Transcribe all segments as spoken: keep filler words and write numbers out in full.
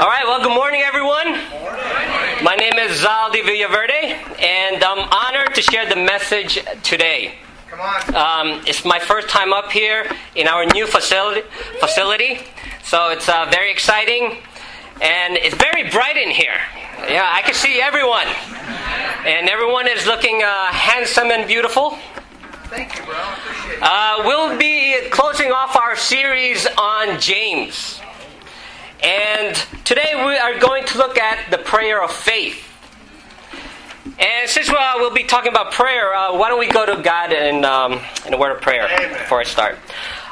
All right, well, good morning, everyone. Good morning. My name is Zaldi Villaverde, and I'm honored to share the message today. Come on. Um, it's my first time up here in our new facility, facility. so it's uh, very exciting, and it's very bright in here. Yeah, I can see everyone, and everyone is looking uh, handsome and beautiful. Thank you, bro. I appreciate it. Uh, we'll be closing off our series on James. And today we are going to look at the prayer of faith. And since uh, we'll be talking about prayer, uh, why don't we go to God in, um, in a word of prayer. Amen. Before I start.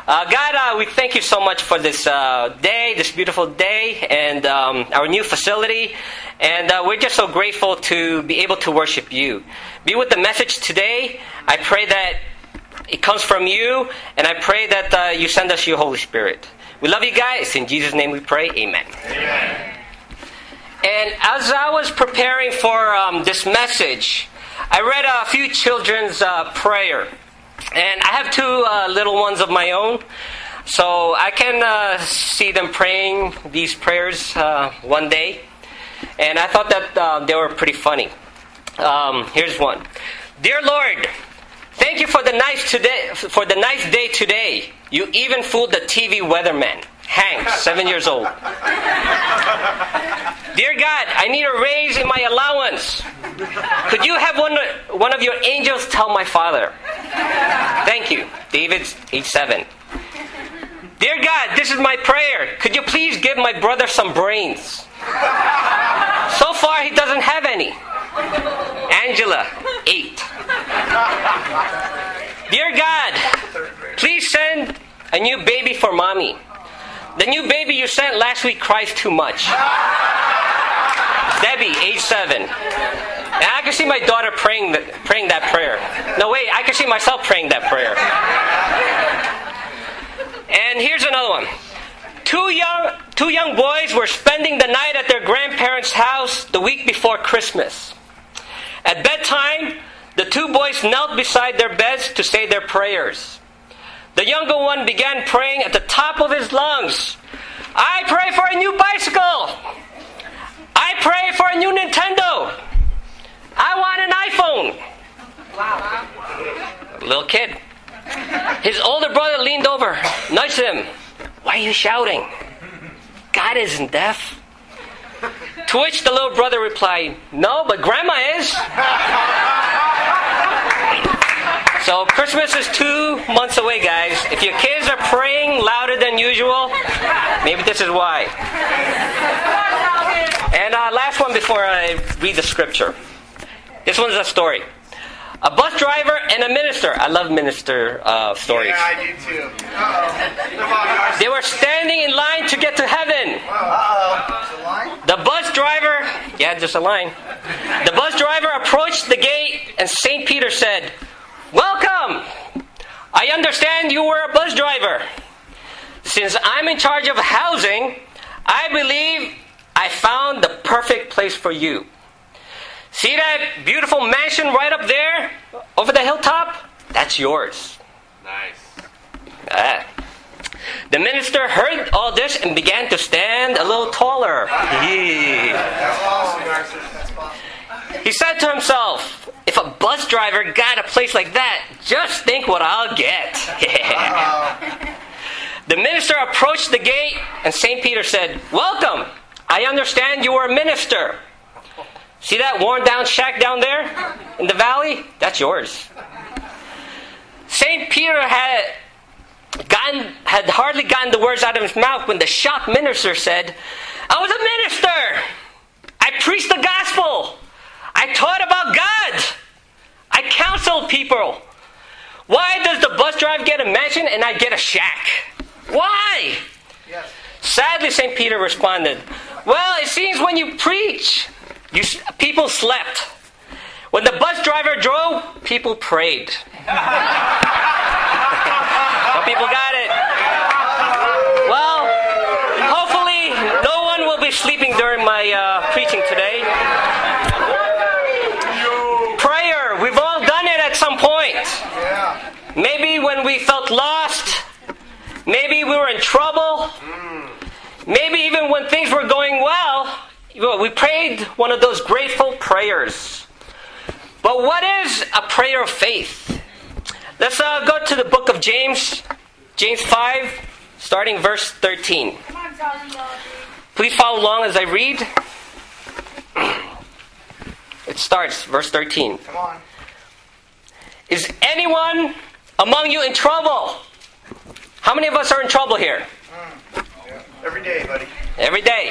Uh, God, uh, we thank you so much for this uh, day, this beautiful day, and um, our new facility. And uh, we're just so grateful to be able to worship you. Be with the message today. I pray that it comes from you, and I pray that uh, you send us your Holy Spirit. We love you guys. In Jesus' name we pray. Amen. Amen. And as I was preparing for um, this message, I read a few children's uh, prayer. And I have two uh, little ones of my own. So I can uh, see them praying these prayers uh, one day. And I thought that uh, they were pretty funny. Um, here's one. Dear Lord, thank you for the nice today, for the nice day today. You even fooled the T V weatherman, Hank, seven years old. Dear God, I need a raise in my allowance. Could you have one, one of your angels tell my father? Thank you. David, age seven. Dear God, this is my prayer. Could you please give my brother some brains? So far, he doesn't have any. Angela, eight. Dear God, please send a new baby for mommy. The new baby you sent last week cries too much. Debbie, age seven. And I can see my daughter praying that, praying that prayer. No, wait, I can see myself praying that prayer. And here's another one. Two young, two young boys were spending the night at their grandparents' house the week before Christmas. At bedtime, the two boys knelt beside their beds to say their prayers. The younger one began praying at the top of his lungs. I pray for a new bicycle. I pray for a new Nintendo. I want an iPhone. Wow. Little kid. His older brother leaned over, nudged him. Why are you shouting? God isn't deaf. To which the little brother replied, no, but grandma is. So Christmas is two months away, guys. If your kids are praying louder than usual, maybe this is why. And uh, last one before I read the scripture. This one's a story. A bus driver and a minister. I love minister uh, stories. Yeah, I do too. Uh-oh. They were standing in line to get to heaven. Uh-oh. The bus driver, yeah, just a line. The bus driver approached the gate and Saint Peter said, welcome! I understand you were a bus driver. Since I'm in charge of housing, I believe I found the perfect place for you. See that beautiful mansion right up there, over the hilltop? That's yours. Nice. Ah. The minister heard all this and began to stand a little taller. Yeah. He said to himself, if a bus driver got a place like that, just think what I'll get. Yeah. The minister approached the gate and Saint Peter said, welcome. I understand you are a minister. See that worn-down shack down there in the valley? That's yours. Saint Peter had gotten, had hardly gotten the words out of his mouth when the shocked minister said, I was a minister. I preached the gospel. I taught about God. I counseled people. Why does the bus driver get a mansion and I get a shack? Why? Yes. Sadly, Saint Peter responded, well, it seems when you preach, You, people slept. When the bus driver drove, people prayed. Some people got it. Well, hopefully no one will be sleeping during my uh, preaching today. Prayer, we've all done it at some point. Maybe when we felt lost. Maybe we were in trouble. Maybe even when things were going well, we prayed one of those grateful prayers. But what is a prayer of faith? Let's uh, go to the book of James, James five, starting verse thirteen. Please follow along as I read. It starts, verse thirteen. Come on. Is anyone among you in trouble? How many of us are in trouble here? Mm. Yeah. Every day, buddy. Every day.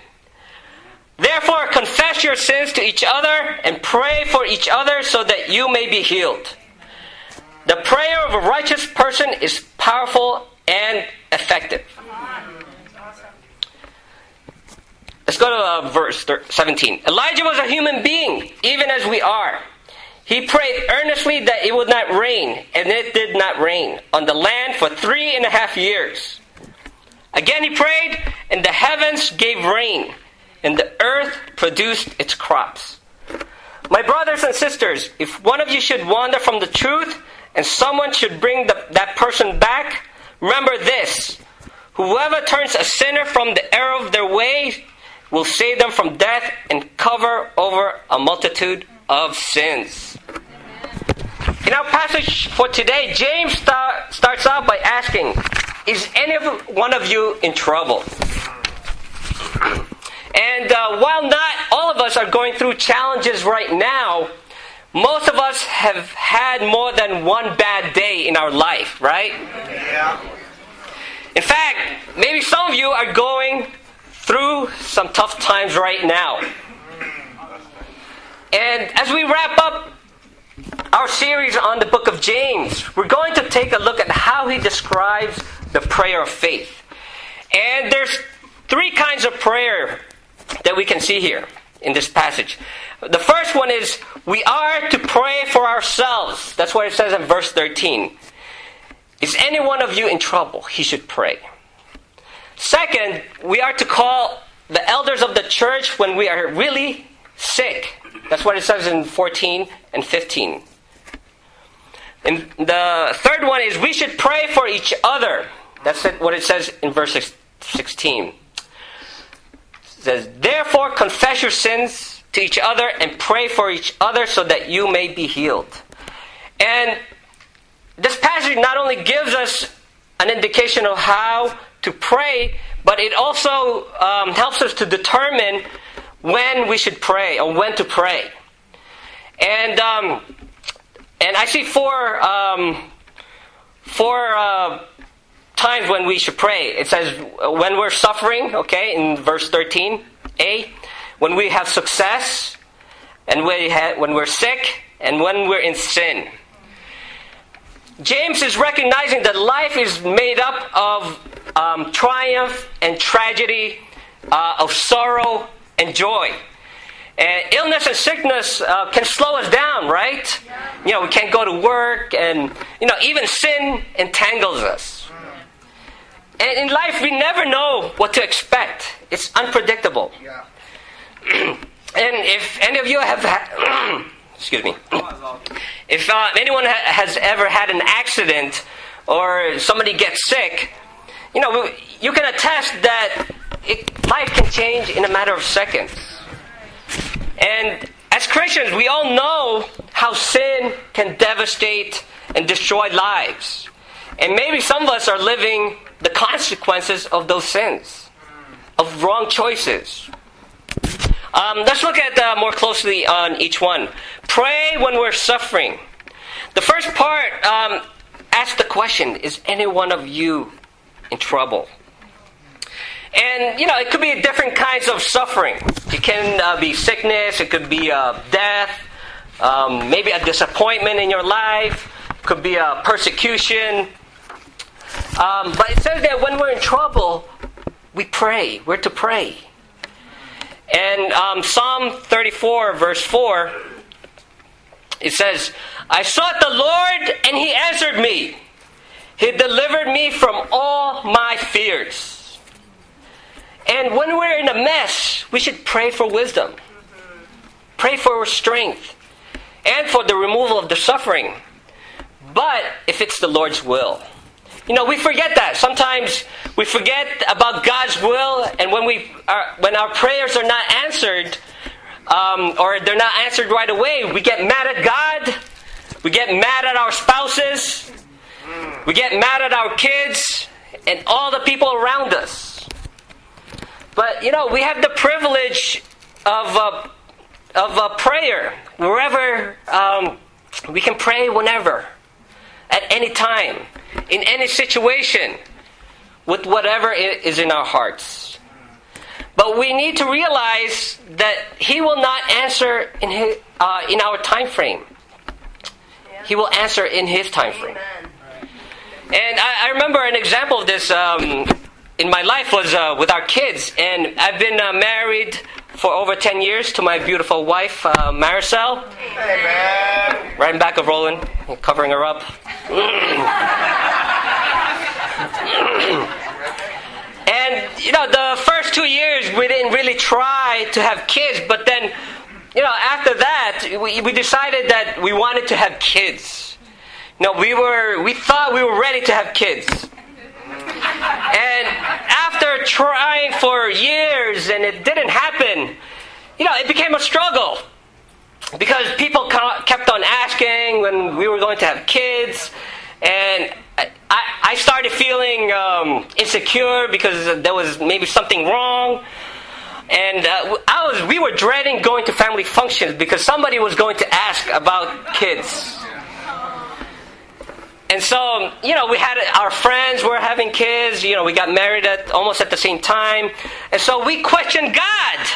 Therefore, confess your sins to each other and pray for each other so that you may be healed. The prayer of a righteous person is powerful and effective. Let's go to uh, verse seventeen. Elijah was a human being, even as we are. He prayed earnestly that it would not rain, and it did not rain on the land for three and a half years. Again he prayed, and the heavens gave rain, and the earth produced its crops. My brothers and sisters, if one of you should wander from the truth, and someone should bring the, that person back, remember this: whoever turns a sinner from the error of their way will save them from death and cover over a multitude of sins. In our passage for today, James st- starts out by asking, is any one of you in trouble? And uh, while not all of us are going through challenges right now, most of us have had more than one bad day in our life, right? Yeah. In fact, maybe some of you are going through some tough times right now. And as we wrap up our series on the book of James, we're going to take a look at how he describes the prayer of faith. And there's three kinds of prayer that we can see here in this passage. The first one is, we are to pray for ourselves. That's what it says in verse thirteen. Is any one of you in trouble? He should pray. Second, we are to call the elders of the church when we are really sick. That's what it says in fourteen and fifteen. And the third one is, we should pray for each other. That's what it says in verse sixteen. It says, therefore confess your sins to each other and pray for each other so that you may be healed. And this passage not only gives us an indication of how to pray, but it also um, helps us to determine when we should pray, or when to pray. And um, and I see four um, four uh, times when we should pray. It says when we're suffering, okay, in verse thirteen a, when we have success, and we ha- when we're sick, and when we're in sin. James is recognizing that life is made up of um, triumph and tragedy, uh, of sorrow and joy. And illness and sickness uh, can slow us down, right? Yeah. You know, we can't go to work, and, you know, even sin entangles us. Yeah. And in life, we never know what to expect. It's unpredictable. Yeah. And if any of you have had, excuse me, if uh, anyone ha- has ever had an accident or somebody gets sick, you know, you can attest that it, life can change in a matter of seconds. And as Christians, we all know how sin can devastate and destroy lives. And maybe some of us are living the consequences of those sins, of wrong choices. Um, let's look at uh, more closely on each one. Pray when we're suffering. The first part um, asks the question, is any one of you in trouble? And, you know, it could be different kinds of suffering. It can uh, be sickness, it could be uh, death, um, maybe a disappointment in your life, it could be uh, persecution. Um, but it says that when we're in trouble, we pray. We're to pray. And um, Psalm thirty-four, verse four, it says, I sought the Lord, and He answered me. He delivered me from all my fears. And when we're in a mess, we should pray for wisdom. Pray for strength. And for the removal of the suffering. But if it's the Lord's will. You know, we forget that. Sometimes we forget about God's will, and when we are, when our prayers are not answered, um, or they're not answered right away, we get mad at God, we get mad at our spouses, we get mad at our kids, and all the people around us. But, you know, we have the privilege of uh, of uh, prayer. Wherever, um, we can pray whenever, at any time. In any situation, with whatever is in our hearts. But we need to realize that He will not answer in his, uh, in our time frame. Yeah. He will answer in His time frame. Amen. And I, I remember an example of this um, in my life was uh, with our kids. And I've been uh, married for over ten years to my beautiful wife, uh, Maricel. Amen. Right in back of Roland, covering her up. And, you know, the first two years we didn't really try to have kids, but then, you know, after that, we, we decided that we wanted to have kids. You know, we were, we thought we were ready to have kids. And after trying for years and it didn't happen, you know, it became a struggle. Because people kept on asking when we were going to have kids. And I, I started feeling um, insecure because there was maybe something wrong. And uh, I was we were dreading going to family functions because somebody was going to ask about kids. And so, you know, we had our friends were having kids. You know, we got married at almost at the same time. And so we questioned God.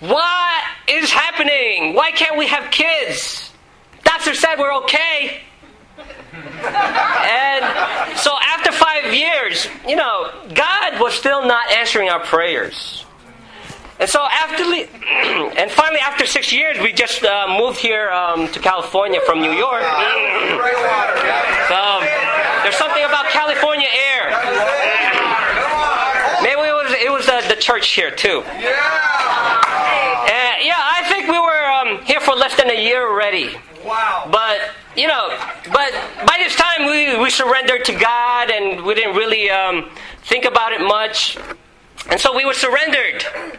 What is happening? Why can't we have kids? Doctor said we're okay. And so after five years, you know, God was still not answering our prayers. And so after, and finally after six years, we just uh, moved here um, to California from New York. So there's something about California air. Maybe it was it was uh, the church here too. Uh, yeah, I think we were um, here for less than a year already. Wow. But you know, but by this time we we surrendered to God and we didn't really um, think about it much. And so we were surrendered. Amen.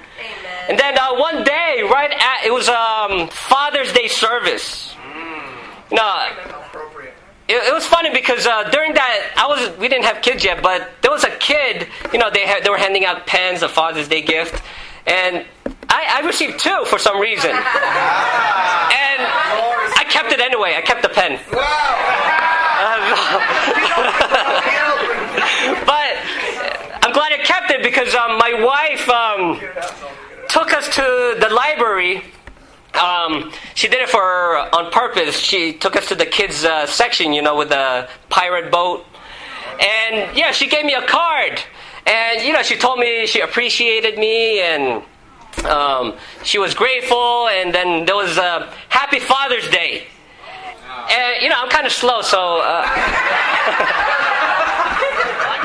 And then uh, one day, right at, it was um, Father's Day service. Mm. No, it, it was funny because uh, during that, I was we didn't have kids yet, but there was a kid. You know, they had, they were handing out pens, a Father's Day gift, and I, I received two for some reason. And I kept it anyway. I kept the pen. Wow. But I'm glad I kept it because um, my wife um, took us to the library. Um, she did it for her on purpose. She took us to the kids' uh, section, you know, with the pirate boat. And, yeah, she gave me a card. And, you know, she told me she appreciated me and um, she was grateful. And then there was a uh, Happy Father's Day. And, you know, I'm kind of slow, so... Uh,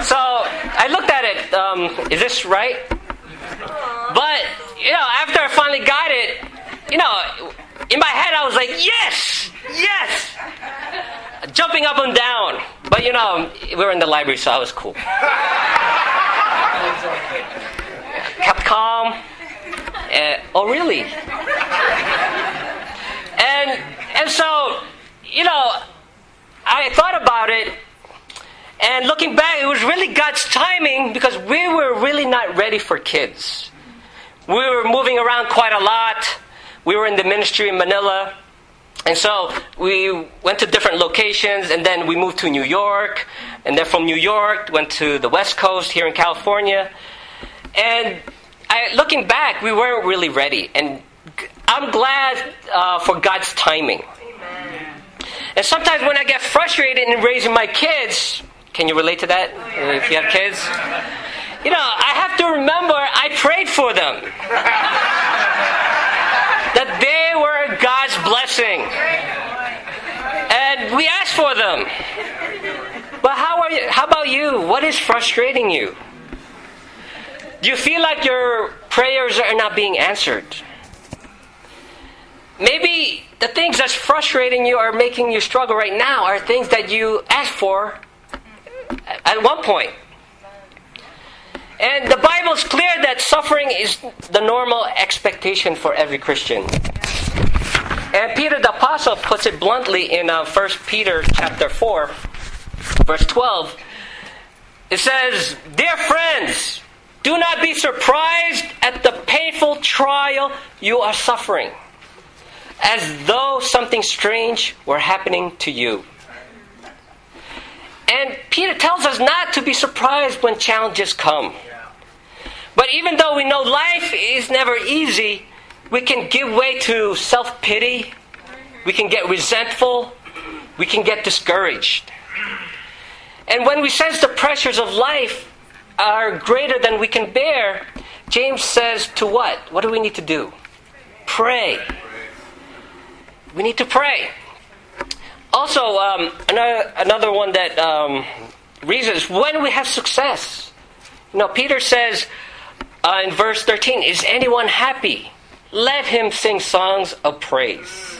So, I looked at it, um, is this right? But, you know, after I finally got it, you know, in my head I was like, yes, yes, jumping up and down. But, you know, we were in the library, so I was cool. Kept calm. Uh, oh, really? And, and so, you know, I thought about it. And looking back, it was really God's timing because we were really not ready for kids. We were moving around quite a lot. We were in the ministry in Manila. And so we went to different locations and then we moved to New York. And then from New York, went to the West Coast here in California. And I, looking back, we weren't really ready. And I'm glad uh, for God's timing. Amen. And sometimes when I get frustrated in raising my kids... Can you relate to that if you have kids? you know, I have to remember I prayed for them. That they were God's blessing. And we asked for them. But how are you, how about you? What is frustrating you? Do you feel like your prayers are not being answered? Maybe the things that's frustrating you or making you struggle right now are things that you asked for at one point. And the Bible's clear that suffering is the normal expectation for every Christian. And Peter the Apostle puts it bluntly in uh, First Peter chapter four, verse twelve. It says, "Dear friends, do not be surprised at the painful trial you are suffering, as though something strange were happening to you." And Peter tells us not to be surprised when challenges come. But even though we know life is never easy, we can give way to self-pity, we can get resentful, we can get discouraged. And when we sense the pressures of life are greater than we can bear, James says to what? What do we need to do? Pray. We need to pray. Also, um, another, another one that um, reason is when we have success. You know, Peter says uh, in verse thirteen, "Is anyone happy? Let him sing songs of praise."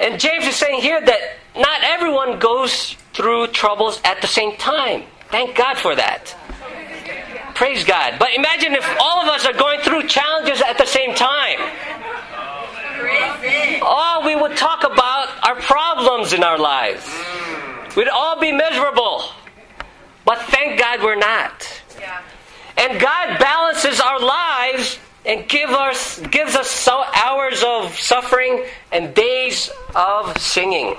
And James is saying here that not everyone goes through troubles at the same time. Thank God for that. Praise God. But imagine if all of us are going through challenges at the same time. All we would talk about are problems in our lives. We'd all be miserable. But thank God we're not. And God balances our lives and give us, gives us so hours of suffering and days of singing.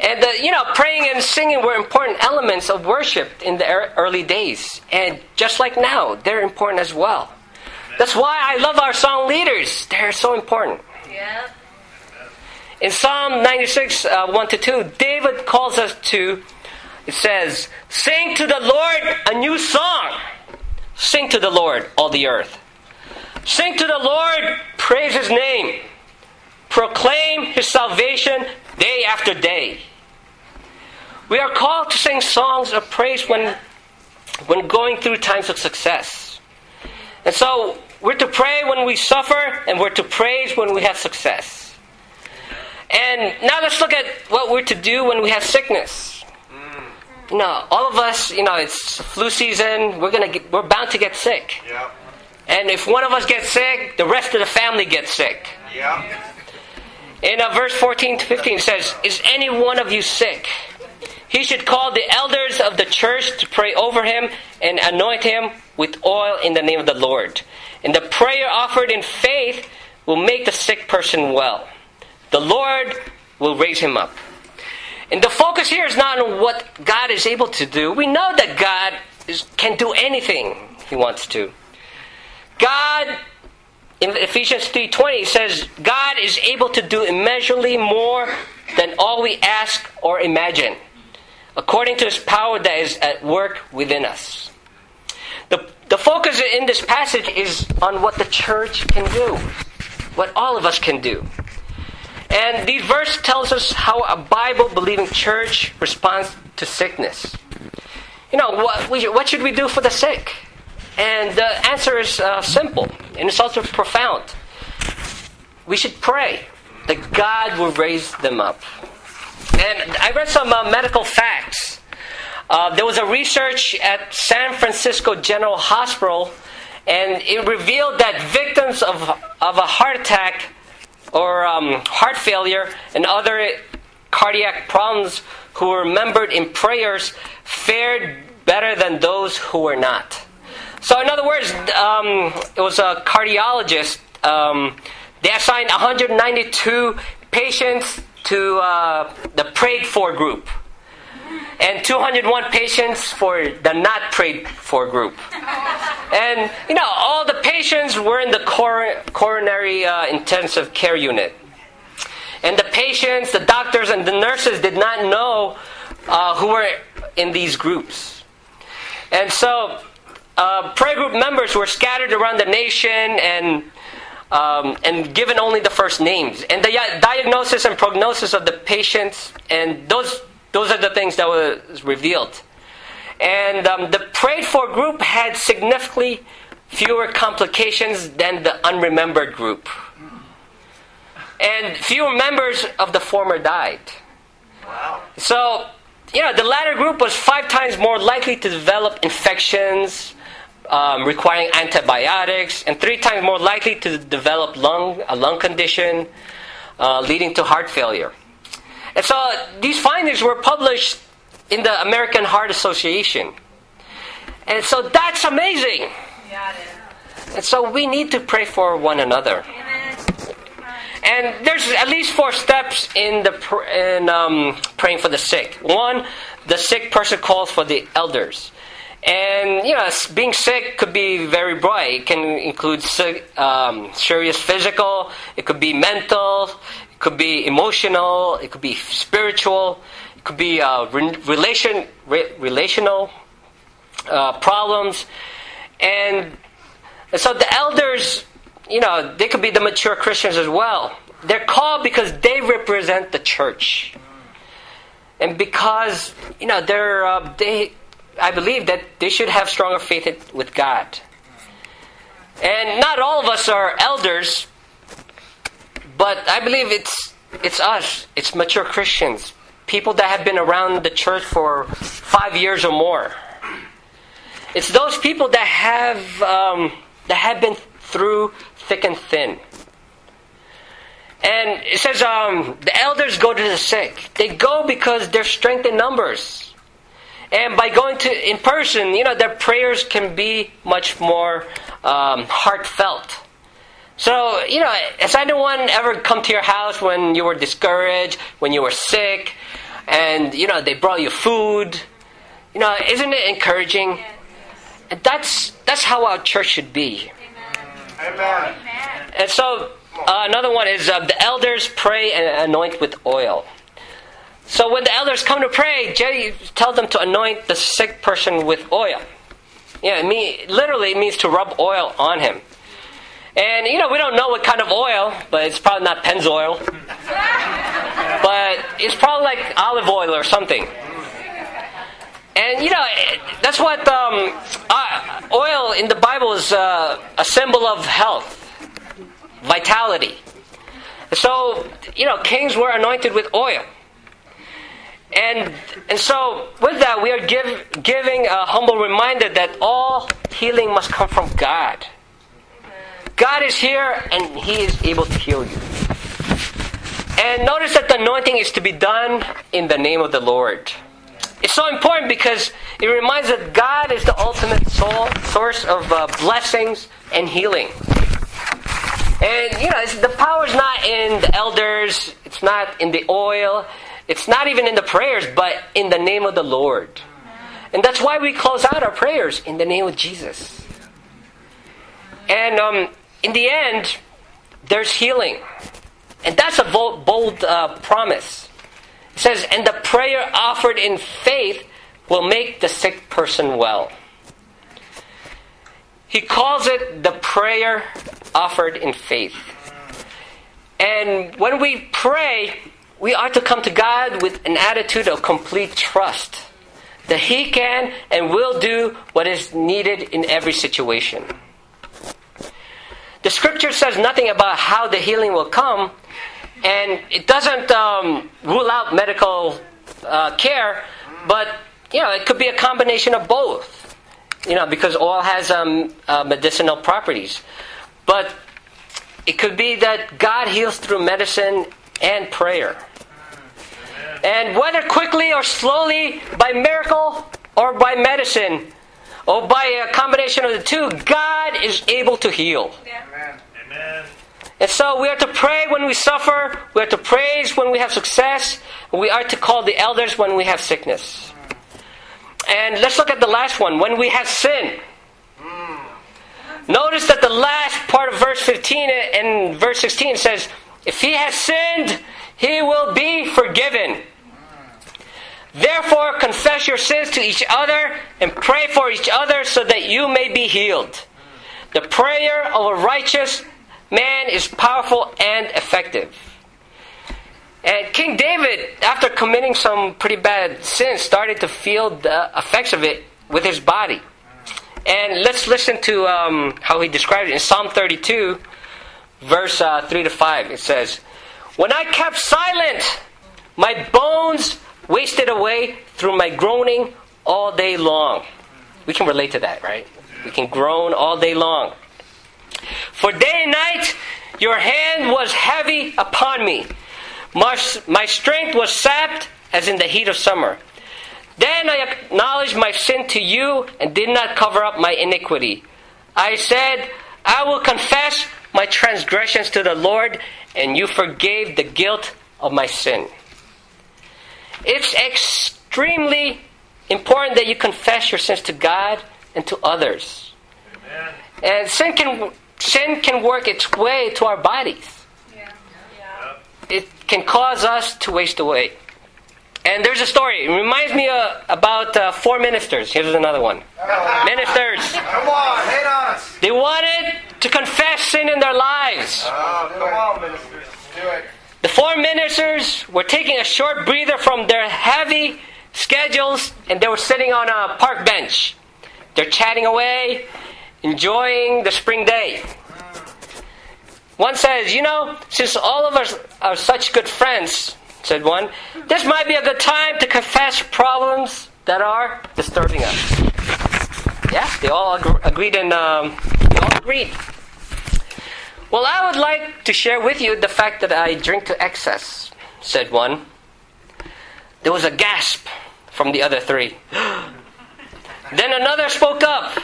And, the, you know, praying and singing were important elements of worship in the early days. And just like now, they're important as well. That's why I love our song leaders. They're so important. Yeah. In Psalm ninety-six, uh, one to two, David calls us to, it says, "Sing to the Lord a new song. Sing to the Lord, all the earth. Sing to the Lord, praise His name. Proclaim His salvation day after day." We are called to sing songs of praise when, when going through times of success. And so, we're to pray when we suffer, and we're to praise when we have success. And now let's look at what we're to do when we have sickness. You know, all of us, you know, it's flu season, we're gonna get, we're bound to get sick. Yeah. And if one of us gets sick, the rest of the family gets sick. Yeah. In uh, verse fourteen to fifteen it says, "Is any one of you sick? He should call the elders of the church to pray over him and anoint him with oil in the name of the Lord. And the prayer offered in faith will make the sick person well. The Lord will raise him up." And the focus here is not on what God is able to do. We know that God is, can do anything He wants to. God, in Ephesians three twenty, says, "God is able to do immeasurably more than all we ask or imagine, according to His power that is at work within us." The, the focus in this passage is on what the church can do, what all of us can do. And these verses tells us how a Bible-believing church responds to sickness. You know, what, we, what should we do for the sick? And the answer is uh, simple, and it's also profound. We should pray that God will raise them up. And I read some uh, medical facts. Uh, there was a research at San Francisco General Hospital, and it revealed that victims of, of a heart attack or um, heart failure and other cardiac problems who were remembered in prayers fared better than those who were not. So in other words, um, it was a cardiologist. Um, they assigned one hundred ninety-two patients to uh, the prayed for group, and two hundred one patients for the not prayed for group. And, you know, all the patients were in the cor- coronary uh, intensive care unit. And the patients, the doctors, and the nurses did not know uh, who were in these groups. And so uh, prayer group members were scattered around the nation and um, and given only the first names. And the diagnosis and prognosis of the patients, and those those are the things that was revealed. And um, the prayed for group had significantly fewer complications than the unremembered group. And fewer members of the former died. Wow. So, you know, the latter group was five times more likely to develop infections um, requiring antibiotics, and three times more likely to develop lung a lung condition uh, leading to heart failure. And so these findings were published in the American Heart Association. And so that's amazing. Yeah, it is. And so we need to pray for one another. Amen. And there's at least four steps in the pr- in um, praying for the sick. One, the sick person calls for the elders. And, you know, being sick could be very broad. It can include um, serious physical, it could be mental, it could be emotional, it could be spiritual, it could be uh, re- relation, re- relational uh, problems. And so the elders, you know, they could be the mature Christians as well. They're called because they represent the church, and because, you know, they're uh, they. I believe that they should have stronger faith with God. And not all of us are elders, but I believe it's it's us. It's mature Christians, people that have been around the church for five years or more. It's those people that have um, that have been through thick and thin. And it says um, the elders go to the sick. They go because there's strength in numbers, and by going to in person, you know, their prayers can be much more um, heartfelt. So, you know, has anyone ever come to your house when you were discouraged, when you were sick, and, you know, they brought you food? You know, isn't it encouraging? And that's that's how our church should be. Amen. Amen. And so uh, another one is uh, the elders pray and anoint with oil. So when the elders come to pray, Jay, tell them to anoint the sick person with oil. Yeah, it mean, literally it means to rub oil on him. And, you know, we don't know what kind of oil, but it's probably not Pennzoil. But it's probably like olive oil or something. And, you know, that's what um, uh, oil in the Bible is uh, a symbol of health, vitality. So, you know, kings were anointed with oil. And and so with that, we are give, giving a humble reminder that all healing must come from God. God is here and He is able to heal you. And notice that the anointing is to be done in the name of the Lord. It's so important because it reminds that God is the ultimate soul, source of uh, blessings and healing. And, you know, it's, the power is not in the elders, it's not in the oil, it's not even in the prayers, but in the name of the Lord. And that's why we close out our prayers in the name of Jesus. And um, in the end, there's healing. And that's a bold, bold uh, promise. It says, and the prayer offered in faith will make the sick person well. He calls it the prayer offered in faith. And when we pray, we are to come to God with an attitude of complete trust that He can and will do what is needed in every situation. The scripture says nothing about how the healing will come, and it doesn't um, rule out medical uh, care, but, you know, it could be a combination of both, you know, because oil has um, uh, medicinal properties. But it could be that God heals through medicine and prayer. And whether quickly or slowly, by miracle or by medicine, or by a combination of the two, God is able to heal. Amen. Amen. And so we are to pray when we suffer, we are to praise when we have success, and we are to call the elders when we have sickness. And let's look at the last one, when we have sin. Notice that the last part of verse fifteen and verse sixteen says, if he has sinned, he will be forgiven. Therefore, confess your sins to each other and pray for each other so that you may be healed. The prayer of a righteous man is powerful and effective. And King David, after committing some pretty bad sins, started to feel the effects of it with his body. And let's listen to um, how he describes it. In Psalm thirty-two, verse uh, three to five, it says, "When I kept silent, my bones wasted away through my groaning all day long." We can relate to that, right? We can groan all day long. "For day and night, your hand was heavy upon me. My, my strength was sapped as in the heat of summer. Then I acknowledged my sin to you and did not cover up my iniquity. I said, I will confess my transgressions to the Lord, and you forgave the guilt of my sin." It's extremely important that you confess your sins to God and to others. Amen. And sin can sin can work its way to our bodies. Yeah. Yeah. It can cause us to waste away. And there's a story. It reminds me uh, about uh, four ministers. Here's another one. Oh. Ministers. Come on, hit us. They wanted to confess sin in their lives. Oh, come on, ministers. Do it. The four ministers were taking a short breather from their heavy schedules, and they were sitting on a park bench. They're chatting away, enjoying the spring day. One says, "You know, since all of us are such good friends," said one, "this might be a good time to confess problems that are disturbing us." Yeah, they all ag- agreed and um, they all agreed. "Well, I would like to share with you the fact that I drink to excess," said one. There was a gasp from the other three. Then another spoke up.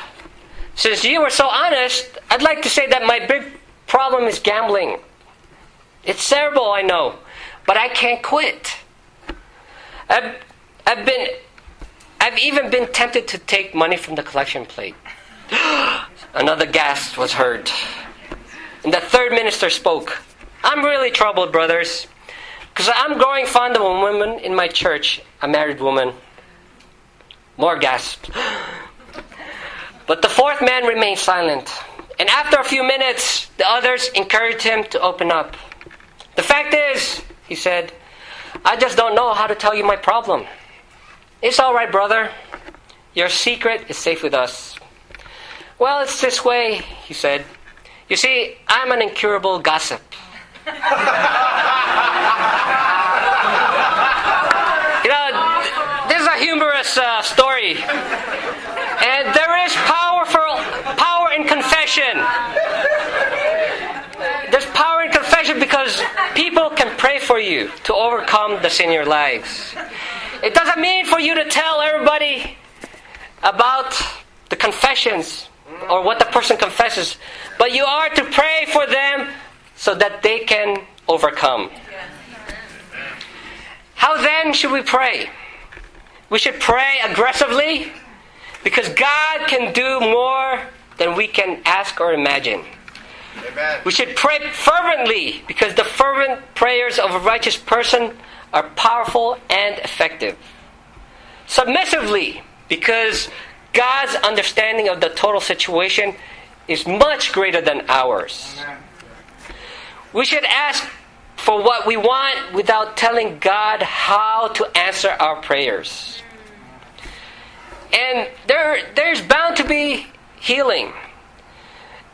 "Since you were so honest, I'd like to say that my big problem is gambling. It's terrible, I know, but I can't quit. I've, I've been, I've even been tempted to take money from the collection plate." Another gasp was heard. And the third minister spoke. "I'm really troubled, brothers, because I'm growing fond of a woman in my church, a married woman." More gasps. But the fourth man remained silent. And after a few minutes, the others encouraged him to open up. "The fact is," he said, "I just don't know how to tell you my problem." "It's all right, brother. Your secret is safe with us." "Well, it's this way," he said. "You see, I'm an incurable gossip." You know, this is a humorous uh, story. And there is power, for, power in confession. There's power in confession because people can pray for you to overcome the sin in your lives. It doesn't mean for you to tell everybody about the confessions or what the person confesses, but you are to pray for them so that they can overcome. How then should we pray? We should pray aggressively because God can do more than we can ask or imagine. Amen. We should pray fervently because the fervent prayers of a righteous person are powerful and effective. Submissively because God's understanding of the total situation is much greater than ours. Amen. We should ask for what we want without telling God how to answer our prayers. And there, there's bound to be healing.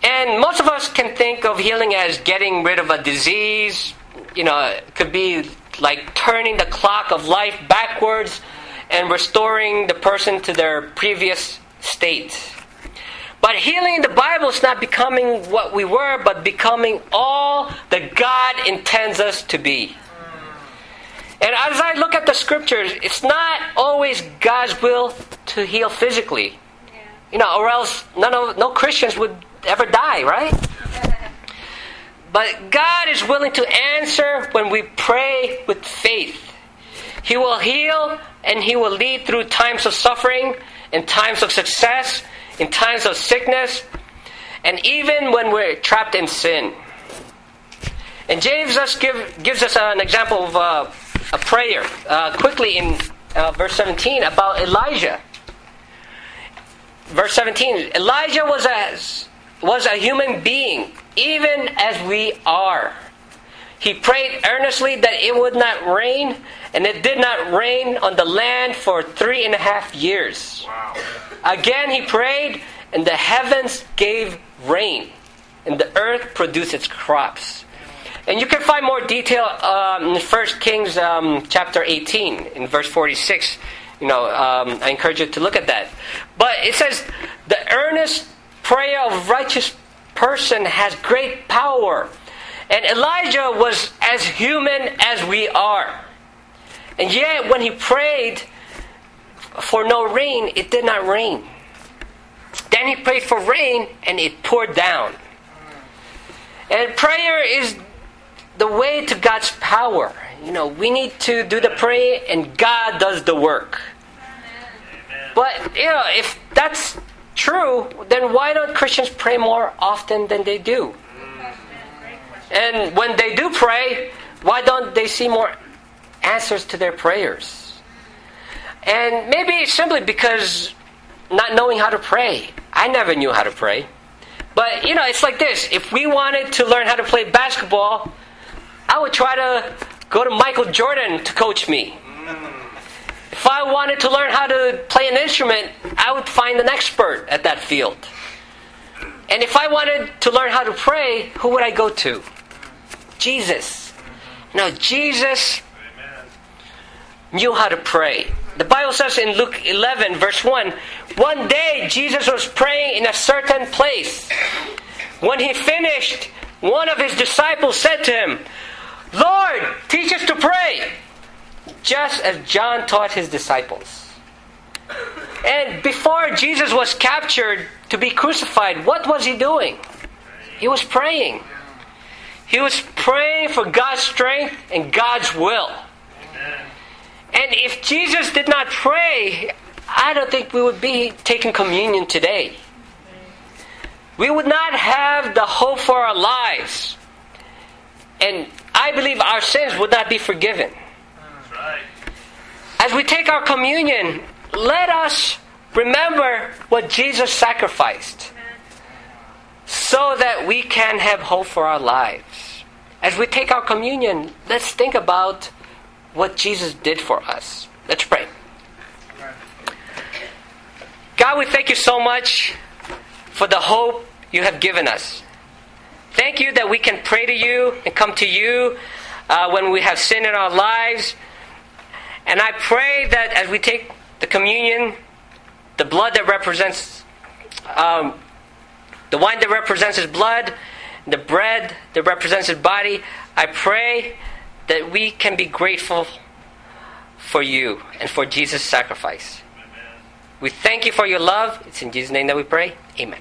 And most of us can think of healing as getting rid of a disease. You know, it could be like turning the clock of life backwards and restoring the person to their previous state. But healing in the Bible is not becoming what we were, but becoming all that God intends us to be. And as I look at the scriptures, it's not always God's will to heal physically. You know, or else none of, no Christians would ever die, right? But God is willing to answer when we pray with faith. He will heal and He will lead through times of suffering and times of success, in times of sickness, and even when we're trapped in sin. And James us give, gives us an example of uh, a prayer. Uh, quickly in uh, verse seventeen about Elijah. Verse seventeen, Elijah was a, was a human being, even as we are. He prayed earnestly that it would not rain, and it did not rain on the land for three and a half years. Wow. Again he prayed, and the heavens gave rain, and the earth produced its crops. And you can find more detail um, in First Kings um, chapter eighteen, in verse forty-six. You know, um, I encourage you to look at that. But it says, the earnest prayer of a righteous person has great power. And Elijah was as human as we are. And yet, when he prayed for no rain, it did not rain. Then he prayed for rain, and it poured down. And prayer is the way to God's power. You know, we need to do the pray, and God does the work. Amen. But, you know, if that's true, then why don't Christians pray more often than they do? And when they do pray, why don't they see more answers to their prayers? And maybe it's simply because not knowing how to pray. I never knew how to pray. But, you know, it's like this. If we wanted to learn how to play basketball, I would try to go to Michael Jordan to coach me. If I wanted to learn how to play an instrument, I would find an expert at that field. And if I wanted to learn how to pray, who would I go to? Jesus. Now, Jesus Amen. Knew how to pray. The Bible says in Luke eleven, verse one, one day Jesus was praying in a certain place. When he finished, one of his disciples said to him, Lord, teach us to pray, just as John taught his disciples. And before Jesus was captured to be crucified, what was he doing? He was praying. He was praying for God's strength and God's will. Amen. And if Jesus did not pray, I don't think we would be taking communion today. We would not have the hope for our lives. And I believe our sins would not be forgiven. That's right. As we take our communion, let us remember what Jesus sacrificed so that we can have hope for our lives. As we take our communion, let's think about what Jesus did for us. Let's pray. God, we thank you so much for the hope you have given us. Thank you that we can pray to you and come to you uh, when we have sin in our lives. And I pray that as we take the communion, the blood that represents, um, the wine that represents his blood, the bread that represents his body, I pray that we can be grateful for you and for Jesus' sacrifice. Amen. We thank you for your love. It's in Jesus' name that we pray. Amen.